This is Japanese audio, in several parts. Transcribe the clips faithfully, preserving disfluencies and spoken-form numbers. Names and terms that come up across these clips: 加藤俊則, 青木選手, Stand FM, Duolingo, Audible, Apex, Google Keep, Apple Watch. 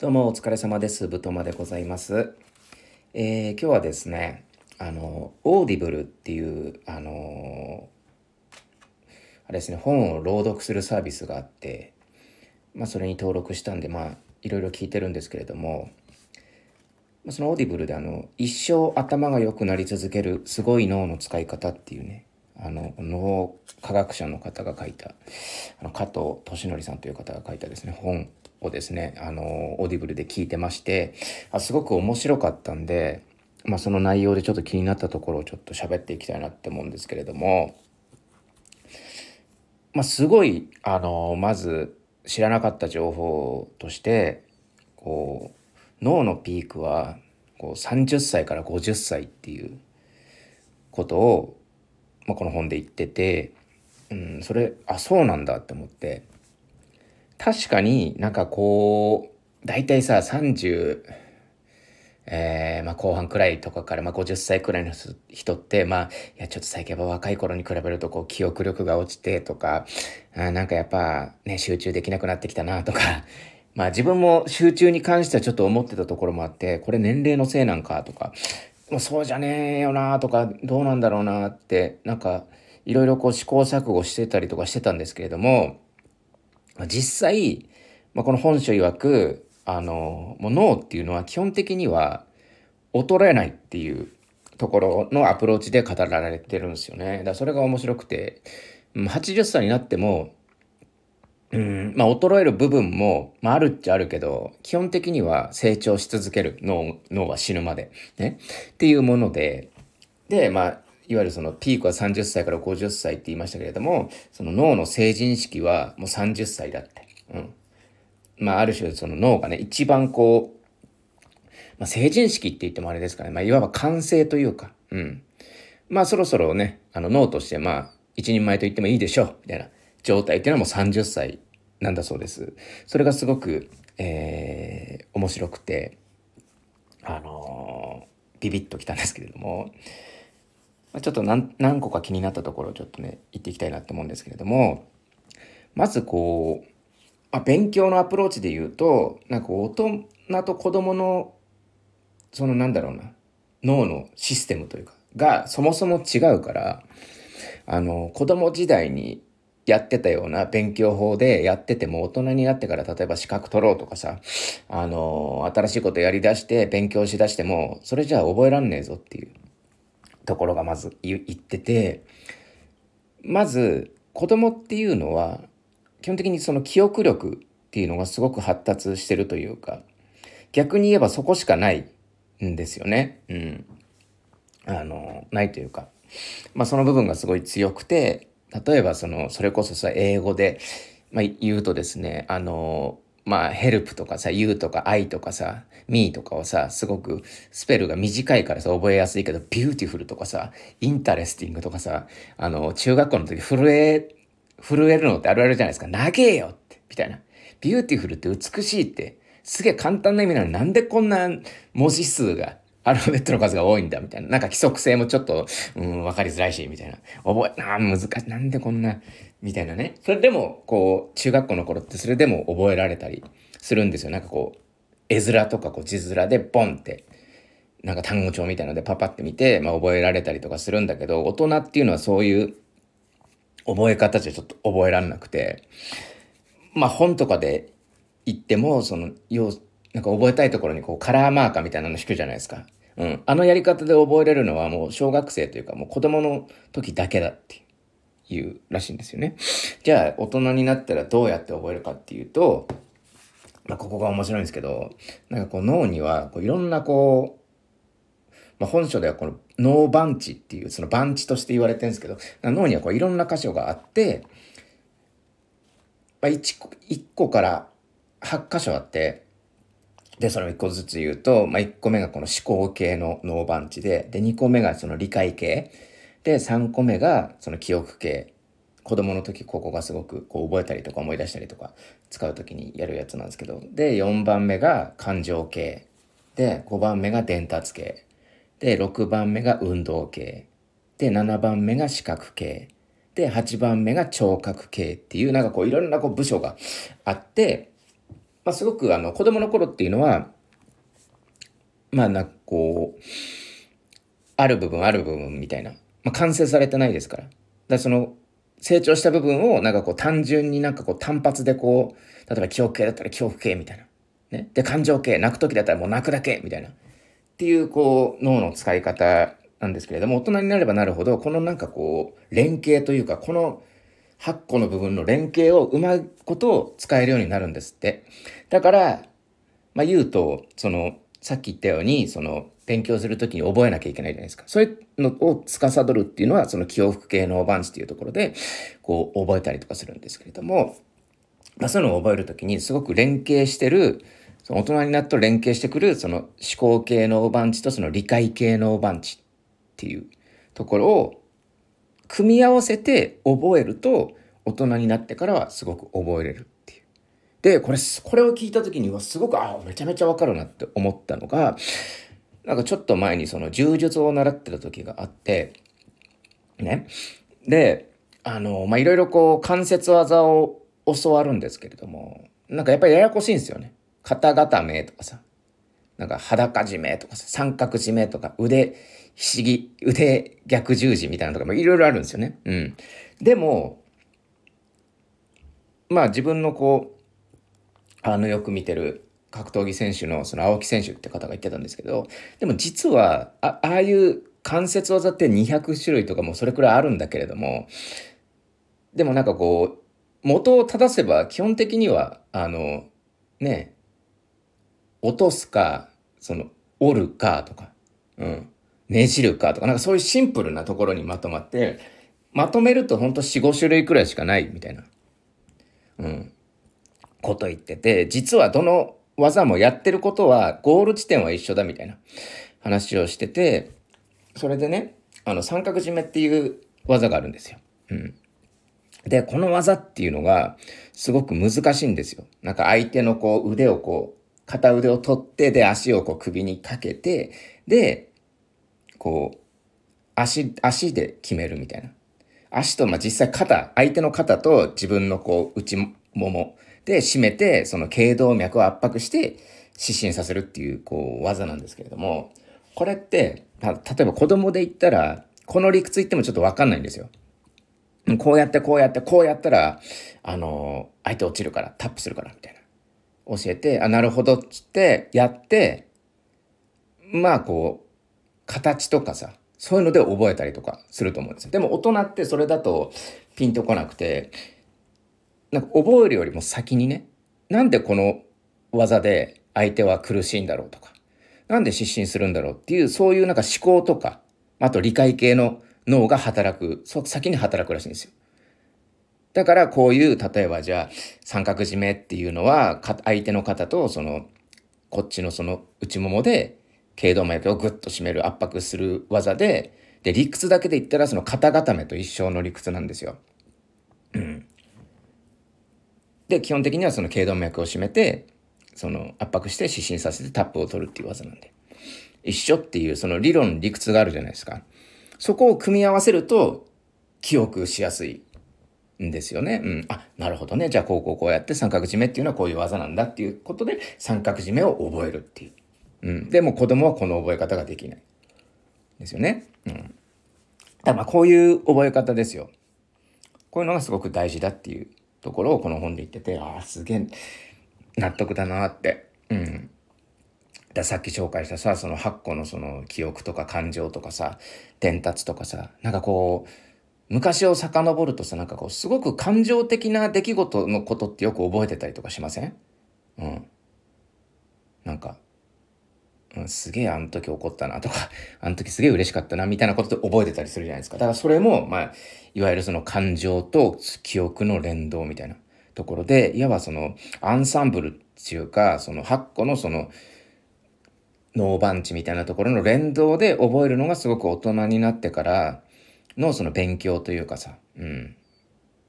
どうもお疲れ様です。ぶとまでございます。えー、今日はですねあのオーディブルっていうあのあれですね本を朗読するサービスがあって、まあ、それに登録したんでまあいろいろ聞いてるんですけれども、そのオーディブルであの一生頭が良くなり続けるすごい脳の使い方っていうねあの脳科学者の方が書いたあの加藤俊則さんという方が書いたですね本をですねあのオーディブルで聞いてまして、あすごく面白かったんで、まあ、その内容でちょっと気になったところをちょっと喋っていきたいなって思うんですけれども、まあ、すごいあのまず知らなかった情報としてこう脳のピークはこうさんじゅっさいからごじゅっさいっていうことをまあ、この本で言ってて、うん、それあそうなんだって思って、確かになんかこうだいたいささんじゅう、えーまあ、後半くらいとかから、まあ、ごじゅっさいくらいの人って、まあ、いやちょっと最近は若い頃に比べるとこう記憶力が落ちてとか、あなんかやっぱ、ね、集中できなくなってきたなとかまあ自分も集中に関してはちょっと思ってたところもあって、これ年齢のせいなんかとかもうそうじゃねえよなとかどうなんだろうなってなんかいろいろこう試行錯誤してたりとかしてたんですけれども、実際、まあ、この本書曰くあのもう脳っていうのは基本的には衰えないっていうところのアプローチで語られてるんですよね。だからそれが面白くて、はちじゅっさいになってもうんまあ、衰える部分も、まあ、あるっちゃあるけど、基本的には成長し続ける脳、脳は死ぬまで、ね、っていうもので、で、まあ、いわゆるそのピークはさんじゅっさいからごじゅっさいって言いましたけれども、その脳の成人式はもうさんじゅっさいだって。うん、まあ、ある種その脳がね、一番こう、まあ、成人式って言ってもあれですかね、まあ、いわば完成というか、うん。まあ、そろそろね、あの脳として、まあ、一人前と言ってもいいでしょう、みたいな。状態っていうのはもうさんじゅっさいなんだそうです。それがすごく、えー、面白くてあのー、ビビッときたんですけれども、ちょっと 何, 何個か気になったところをちょっとね言っていきたいなと思うんですけれども、まずこう、まあ、勉強のアプローチで言うとなんか大人と子供のそのなんだろうな脳のシステムというかがそもそも違うから、あの子供時代にやってたような勉強法でやってても大人になってから例えば資格取ろうとかさ、あの新しいことやりだして勉強しだしてもそれじゃあ覚えらんねえぞっていうところがまず言ってて、まず子供っていうのは基本的にその記憶力っていうのがすごく発達してるというか、逆に言えばそこしかないんですよね。うん、あのないというか、まあ、その部分がすごい強くて、例えばそのそれこそさ英語で、まあ、言うとですねあのまあヘルプとかさ you とか I とかさ me とかをさすごくスペルが短いからさ覚えやすいけど、ビューティフルとかさインタレスティングとかさ、あの中学校の時震え震えるのってあるあるじゃないですか。長えよってみたいな、ビューティフルって美しいってすげえ簡単な意味なのになんでこんな文字数がアルファベットの数が多いんだみたいな、なんか規則性もちょっと、うん、分かりづらいしみたいな、覚えな難しいなんでこんなみたいなね。それでもこう中学校の頃ってそれでも覚えられたりするんですよ。なんかこう絵面とかこう字面でボンってなんか単語帳みたいのでパパって見て、まあ、覚えられたりとかするんだけど、大人っていうのはそういう覚え方じゃちょっと覚えられなくて、まあ本とかで言ってもその要なんか覚えたいところにこうカラーマーカーみたいなの引くじゃないですか。うん、あのやり方で覚えれるのはもう小学生というかもう子供の時だけだっていうらしいんですよね。じゃあ大人になったらどうやって覚えるかっていうと、まあ、ここが面白いんですけど、なんかこう脳にはこういろんなこう、まあ、本書ではこの脳番地っていうその番地として言われてるんですけど、脳にはこういろんな箇所があって、まあ、いっこからはちかしょあって、でそのいっこずつ言うと、まあ、いっこめがこの思考系の脳番地で、でにこめがその理解系で、さんこめがその記憶系、子供の時ここがすごくこう覚えたりとか思い出したりとか使う時にやるやつなんですけど、でよんばんめが感情系で、ごばんめが伝達系で、ろくばんめが運動系で、ななばんめが視覚系で、はちばんめが聴覚系っていう、なんかこういろんなこう部署があって、まあ、すごくあの子供の頃っていうのは、まあなんかこう、ある部分ある部分みたいな、まあ、完成されてないですから。だからその成長した部分をなんかこう単純になんかこう単発でこう、例えば記憶系だったら記憶系みたいな。ね、で感情系、泣く時だったらもう泣くだけみたいな。っていうこう脳の使い方なんですけれども、大人になればなるほど、このなんかこう連携というか、このはっこの部分の連携をうまいことを使えるようになるんですって。だから、まあ言うと、その、さっき言ったように、その、勉強するときに覚えなきゃいけないじゃないですか。そういうのを司るっていうのは、その記憶系のバンチっていうところで、こう、覚えたりとかするんですけれども、まあそういうのを覚えるときに、すごく連携してる、その大人になると連携してくる、その思考系のバンチとその理解系のバンチっていうところを、組み合わせて覚えると大人になってからはすごく覚えれるっていう。で、これ、これを聞いた時にはすごく、ああ、めちゃめちゃわかるなって思ったのが、なんかちょっと前にその柔術を習ってた時があって、ね。で、あの、ま、いろいろこう関節技を教わるんですけれども、なんかやっぱりややこしいんですよね。肩固めとかさ、なんか裸締めとかさ、三角締めとか腕、ひしぎ、腕逆十字みたいなのとかもいろいろあるんですよね。うん。でも、まあ自分のこう、あのよく見てる格闘技選手のその青木選手って方が言ってたんですけど、でも実は、あ、ああいう関節技ってにひゃくしゅるいとかもそれくらいあるんだけれども、でもなんかこう、元を正せば基本的には、あの、ね、落とすか、その、折るかとか、うん。ねじるかとか、なんかそういうシンプルなところにまとまって、まとめるとほんとよん、ごしゅるいくらいしかないみたいな、うん、こと言ってて、実はどの技もやってることは、ゴール地点は一緒だみたいな話をしてて、それでね、あの、三角締めっていう技があるんですよ。うん。で、この技っていうのが、すごく難しいんですよ。なんか相手のこう腕をこう、片腕を取って、で、足をこう首にかけて、で、こう、足、足で決めるみたいな。足と、まあ、実際肩、相手の肩と自分のこう、内ももで締めて、その頸動脈を圧迫して、失神させるっていう、こう、技なんですけれども、これって、まあ、例えば子供で言ったら、この理屈言ってもちょっとわかんないんですよ。こうやって、こうやって、こうやったら、あの、相手落ちるから、タップするから、みたいな。教えて、あ、なるほど、つって、やって、まあ、こう、形とかさ、そういうので覚えたりとかすると思うんですよ。でも大人ってそれだとピンとこなくて、なんか覚えるよりも先にね、なんでこの技で相手は苦しいんだろうとか、なんで失神するんだろうっていう、そういうなんか思考とか、あと理解系の脳が働く、そう先に働くらしいんですよ。だからこういう、例えばじゃあ三角締めっていうのは、相手の肩とその、こっちのその内ももで、頸動脈をグッと締める、圧迫する技で、で、理屈だけで言ったら、その肩固めと一緒の理屈なんですよ。うん。で、基本的にはその頸動脈を締めて、その圧迫して失神させてタップを取るっていう技なんで。一緒っていう、その理論、理屈があるじゃないですか。そこを組み合わせると、記憶しやすいんですよね。うん。あ、なるほどね。じゃあ、こうこうこうやって三角締めっていうのはこういう技なんだっていうことで、三角締めを覚えるっていう。うん、でも子供はこの覚え方ができないですよね。うん、だまあこういう覚え方ですよ。こういうのがすごく大事だっていうところをこの本で言ってて、ああすげえ納得だなって。うん、ださっき紹介したさ、そのはっこのその記憶とか感情とかさ、伝達とかさ、なんかこう昔を遡るとさ、なんかこうすごく感情的な出来事のことってよく覚えてたりとかしません？うん。なんか。うん、すげえあの時怒ったなとか、あの時すげえ嬉しかったなみたいなことで覚えてたりするじゃないですか。だからそれも、まあ、いわゆるその感情と記憶の連動みたいなところで、いわばそのアンサンブルっていうか、そのはっこのその脳バンチみたいなところの連動で覚えるのがすごく大人になってからのその勉強というかさ、うん。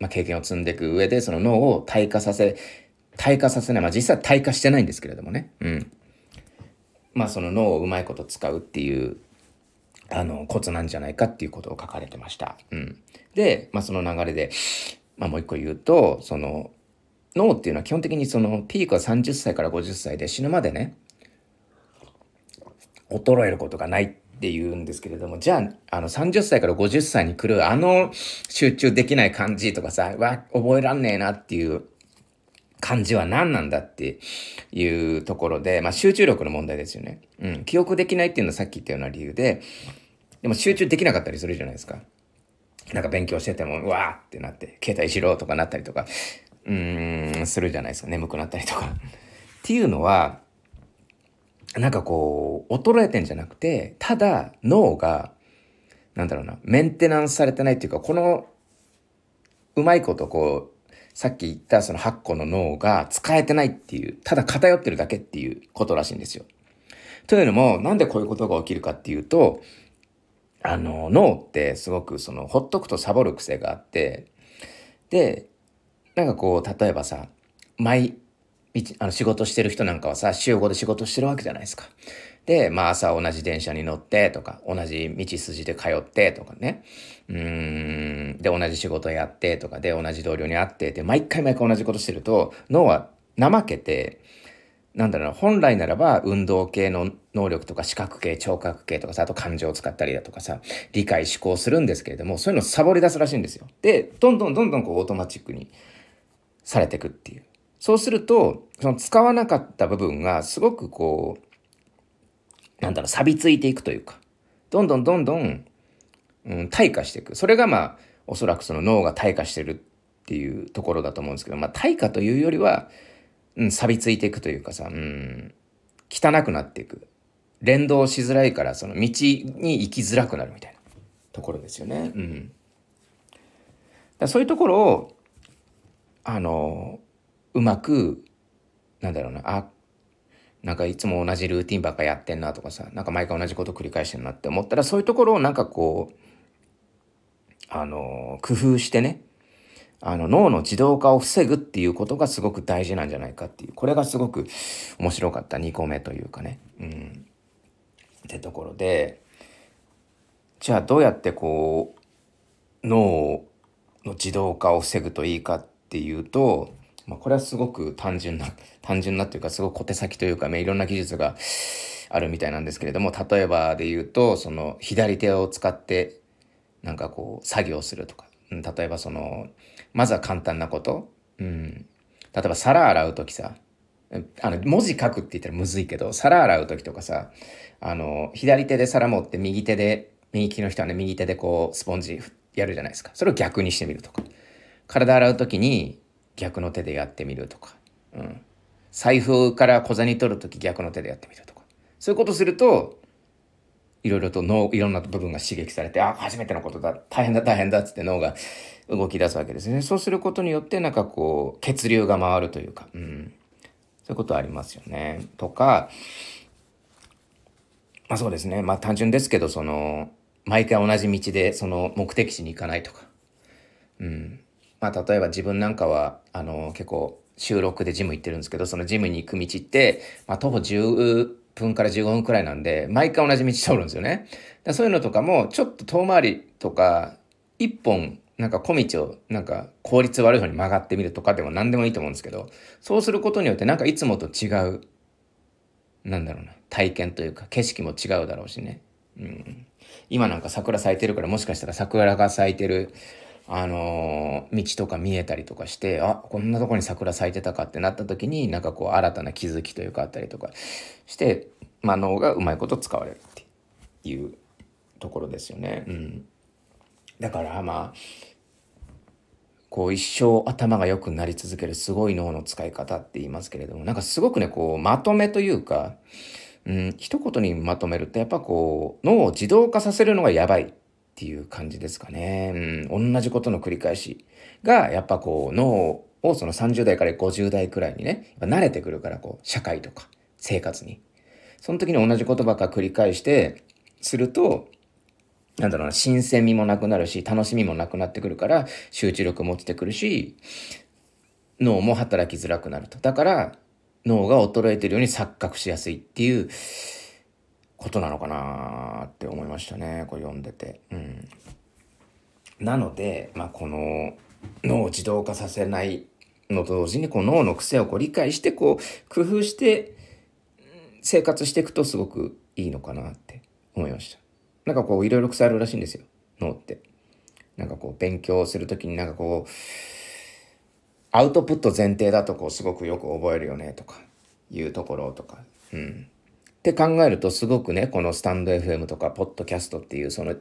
まあ経験を積んでいく上でその脳を退化させ、退化させない。まあ実際退化してないんですけれどもね。うん。まあその脳をうまいこと使うっていうあのコツなんじゃないかっていうことを書かれてました。うん、で、まあ、その流れで、まあ、もう一個言うとその脳っていうのは基本的にそのピークはさんじゅっさいからごじゅっさいで、死ぬまでね衰えることがないっていうんですけれども、じゃあ、あのさんじゅっさいからごじゅっさいに来るあの集中できない感じとかさ、わ覚えらんねえなっていう感じは何なんだっていうところで、まあ集中力の問題ですよね。うん、記憶できないっていうのはさっき言ったような理由で、でも集中できなかったりするじゃないですか。なんか勉強しててもうわーってなって携帯しろとかなったりとか、うーんするじゃないですか。眠くなったりとかっていうのはなんかこう衰えてんじゃなくて、ただ脳がなんだろうな、メンテナンスされてないっていうか、このうまいことこうさっき言ったそのはっこの脳が使えてないっていう、ただ偏ってるだけっていうことらしいんですよ。というのも、なんでこういうことが起きるかっていうと、あの脳ってすごくそのほっとくとサボる癖があって、でなんかこう例えばさ、毎日あの仕事してる人なんかはさ、週ごで仕事してるわけじゃないですか。で、まあ朝同じ電車に乗ってとか、同じ道筋で通ってとかね、うーんで同じ仕事やってとかで、同じ同僚に会ってで、毎回毎回同じことしてると脳は怠けて、なんだろうな、本来ならば運動系の能力とか視覚系、聴覚系とかさ、あと感情を使ったりだとかさ、理解思考するんですけれども、そういうのをサボり出すらしいんですよ。でどんどんどんどんこうオートマチックにされていくっていう。そうするとその使わなかった部分がすごくこうなんだろう、錆びついていくというか、どんどんどんどん、うん、退化していく。それがまあおそらくその脳が退化してるっていうところだと思うんですけど、まあ退化というよりは、うん、錆びついていくというかさ、うん、汚くなっていく。連動しづらいからその道に行きづらくなるみたいなところですよね。うん、だそういうところをあのうまくなんだろうなあ。なんかいつも同じルーティンばっかやってんなとかさ、なんか毎回同じこと繰り返してんなって思ったら、そういうところをなんかこうあの工夫してね、あの脳の自動化を防ぐっていうことがすごく大事なんじゃないかっていう、これがすごく面白かったにこめというかね、うんってところで、じゃあどうやってこう脳の自動化を防ぐといいかっていうと、まあ、これはすごく単純な単純なというか、すごく小手先というか、ね、いろんな技術があるみたいなんですけれども、例えばで言うとその左手を使ってなんかこう作業するとか、うん、例えばそのまずは簡単なこと、うん、例えば皿洗う時さ、あの文字書くって言ったらむずいけど、皿洗う時とかさ、あの左手で皿持って右手で、右利きの人はね右手でこうスポンジやるじゃないですか。それを逆にしてみるとか、体洗う時に逆の手でやってみるとか、うん、財布から小銭取るとき逆の手でやってみるとか、そういうことするといろいろと脳、いろんな部分が刺激されて、あ初めてのことだ、大変だ大変だっつって脳が動き出すわけですね。そうすることによってなんかこう血流が回るというか、うん、そういうことありますよね。とか、まあそうですね。まあ単純ですけど、その毎回同じ道でその目的地に行かないとか、うん。まあ、例えば自分なんかはあの結構収録でジム行ってるんですけど、そのジムに行く道って、まあ、徒歩じゅっぷんからじゅうごふんくらいなんで、毎回同じ道通るんですよね。だそういうのとかもちょっと遠回りとか、一本なんか小道をなんか効率悪い方に曲がってみるとかでも何でもいいと思うんですけど、そうすることによってなんかいつもと違う、なんだろうな、体験というか景色も違うだろうしね、うん、今なんか桜咲いてるから、もしかしたら桜が咲いてるあのー、道とか見えたりとかして、あこんなとこに桜咲いてたかってなった時に、なんかこう新たな気づきというかあったりとかして、まあ、脳がうまいこと使われるっていうところですよね、うん、だからまあこう一生頭が良くなり続けるすごい脳の使い方って言いますけれども、なんかすごくねこうまとめというか、うん、一言にまとめるとやっぱこう脳を自動化させるのがやばいっていう感じですかね、うん、同じことの繰り返しがやっぱこう脳をそのさんじゅう代からごじゅう代くらいにね慣れてくるから、こう社会とか生活にその時に同じことばっか繰り返してすると、なんだろうな、新鮮味もなくなるし楽しみもなくなってくるから、集中力も落ちてくるし脳も働きづらくなると。だから脳が衰えてるように錯覚しやすいっていうことなのかなって思いましたね、これ読んでて、うん、なので、まあ、この脳を自動化させないのと同時にこう脳の癖をこう理解してこう工夫して生活していくとすごくいいのかなって思いました。なんかこういろいろ癖あるらしいんですよ、脳って。なんかこう勉強するときになんかこうアウトプット前提だとこうすごくよく覚えるよねとかいうところとか、うん、って考えるとすごくね、このスタンド エフエム とかポッドキャストっていうその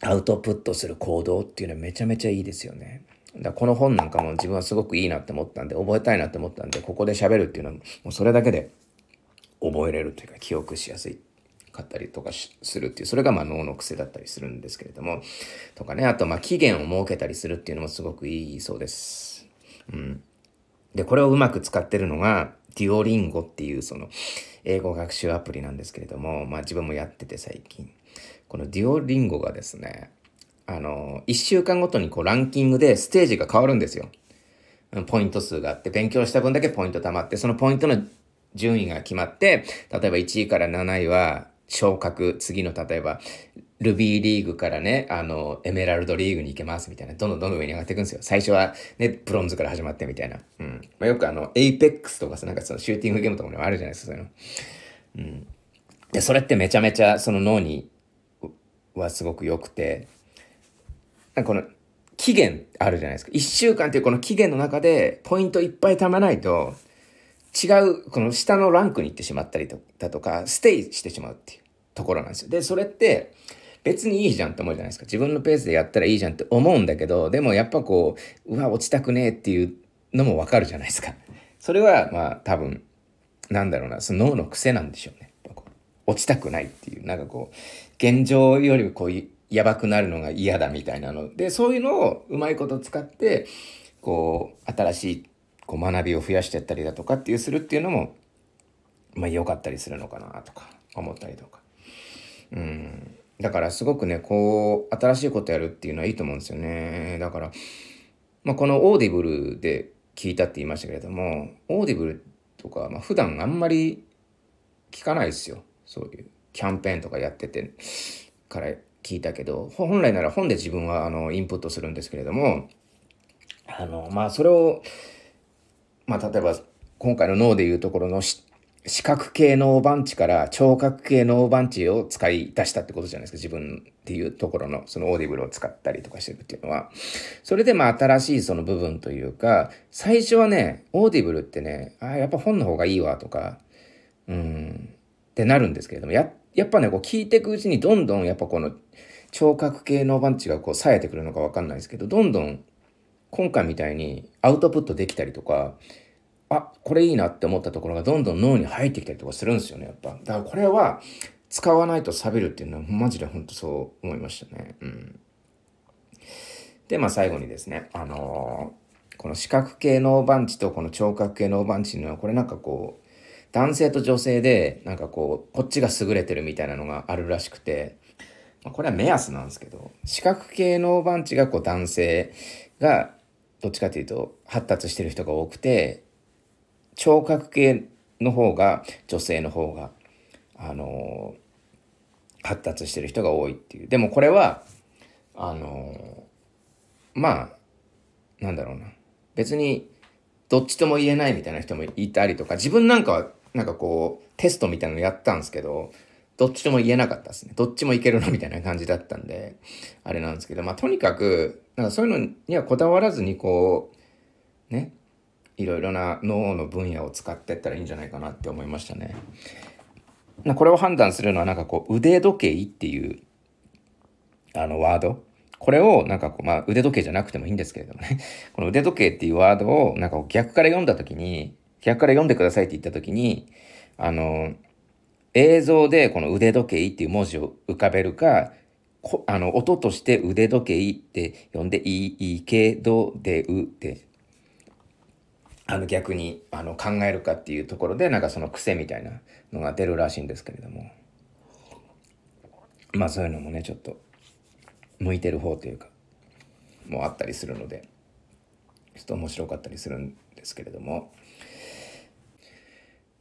アウトプットする行動っていうのはめちゃめちゃいいですよね。だこの本なんかも自分はすごくいいなって思ったんで、覚えたいなって思ったんで、ここで喋るっていうのはもうそれだけで覚えれるというか記憶しやすいかったりとかするっていう、それがまあ脳の癖だったりするんですけれどもとかね、あとまあ期限を設けたりするっていうのもすごくいいそうです、うん、でこれをうまく使ってるのがデュオリンゴっていうその英語学習アプリなんですけれども、まあ自分もやってて最近このデュオリンゴがですね、あのいっしゅうかんごとにこうランキングでステージが変わるんですよ。ポイント数があって、勉強した分だけポイント貯まって、そのポイントの順位が決まって、例えばいちいからなないは昇格、次の例えばルビーリーグからね、あのエメラルドリーグに行けますみたいな、どんどんどんどん上に上がっていくんですよ。最初はねブロンズから始まってみたいな、うんまあ、よくあのエイペックスとかさ、なんかそのシューティングゲームとかにもあるじゃないですか、そういうの、うん、でそれってめちゃめちゃその脳にはすごく良くて、なんかこの期限あるじゃないですか。いっしゅうかんというこの期限の中でポイントいっぱい貯まないと違うこの下のランクに行ってしまったりとだとかステイしてしまうっていうところなんですよ。でそれって別にいいじゃんって思うじゃないですか。自分のペースでやったらいいじゃんって思うんだけど、でもやっぱこううわ落ちたくねえっていうのもわかるじゃないですか。それはまあ多分なんだろうな、その脳の癖なんでしょうね。落ちたくないっていう、なんかこう現状よりこうやばくなるのが嫌だみたいなので、そういうのをうまいこと使ってこう新しいこう学びを増やしていったりだとかっていうするっていうのもまあ良かったりするのかなとか思ったりとか、うんだからすごくねこう新しいことやるっていうのはいいと思うんですよね。だから、まあ、このオーディブルで聞いたって言いましたけれども、オーディブルとか、まあ、普段あんまり聞かないですよ。そういうキャンペーンとかやっててから聞いたけど、本来なら本で自分はあのインプットするんですけれども、あのまあそれをまあ例えば今回の脳でいうところの視覚系脳板地から聴覚系脳板地を使い出したってことじゃないですか。自分っていうところのそのオーディブルを使ったりとかしてるっていうのは、それでまあ新しいその部分というか、最初はねオーディブルってね、あやっぱ本の方がいいわとかうんってなるんですけれども、 や, やっぱねこう聞いていくうちにどんどんやっぱこの聴覚系のバンチがこう冴えてくるのか分かんないですけど、どんどん今回みたいにアウトプットできたりとか、あこれいいなって思ったところがどんどん脳に入ってきたりとかするんですよねやっぱ。だからこれは使わないと錆びるっていうのはマジで本当そう思いましたね。うん、でまあ最後にですね、あのー、この視覚系のバンチとこの聴覚系のバンチのこれなんかこう男性と女性でなんかこうこっちが優れてるみたいなのがあるらしくて、まあ、これは目安なんですけど、視覚系のバンチがこう男性がどっちかというと発達してる人が多くて、聴覚系の方が女性の方が、あのー、発達してる人が多いっていう。でもこれはあのー、まあなんだろうな、別にどっちとも言えないみたいな人もいたりとか、自分なんかはなんかこうテストみたいなのやったんですけど、どっちとも言えなかったですね。どっちもいけるのみたいな感じだったんであれなんですけど、まあとにかくなんかそういうのにはこだわらずにこうね、いろいろな脳の分野を使っていったらいいんじゃないかなって思いましたね。これを判断するのはなんかこう腕時計っていうあのワード、これをなんかこう、まあ、腕時計じゃなくてもいいんですけれどもねこの腕時計っていうワードをなんか逆から読んだ時に、逆から読んでくださいって言った時に、あの映像でこの腕時計っていう文字を浮かべるか、こあの音として腕時計って呼んでいいけどでうってあの逆にあの考えるかっていうところで、なんかその癖みたいなのが出るらしいんですけれども、まあそういうのもねちょっと向いてる方というかもあったりするので、ちょっと面白かったりするんですけれども、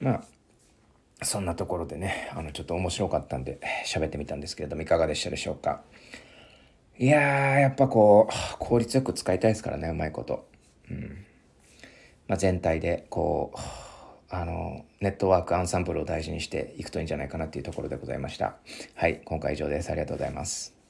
まあそんなところでね、あのちょっと面白かったんで喋ってみたんですけれども、いかがでしたでしょうか。いやー、やっぱこう効率よく使いたいですからね、うまいこと、うんまあ、全体でこうあのネットワークアンサンブルを大事にしていくといいんじゃないかなっていうところでございました。はい、今回以上です。ありがとうございます。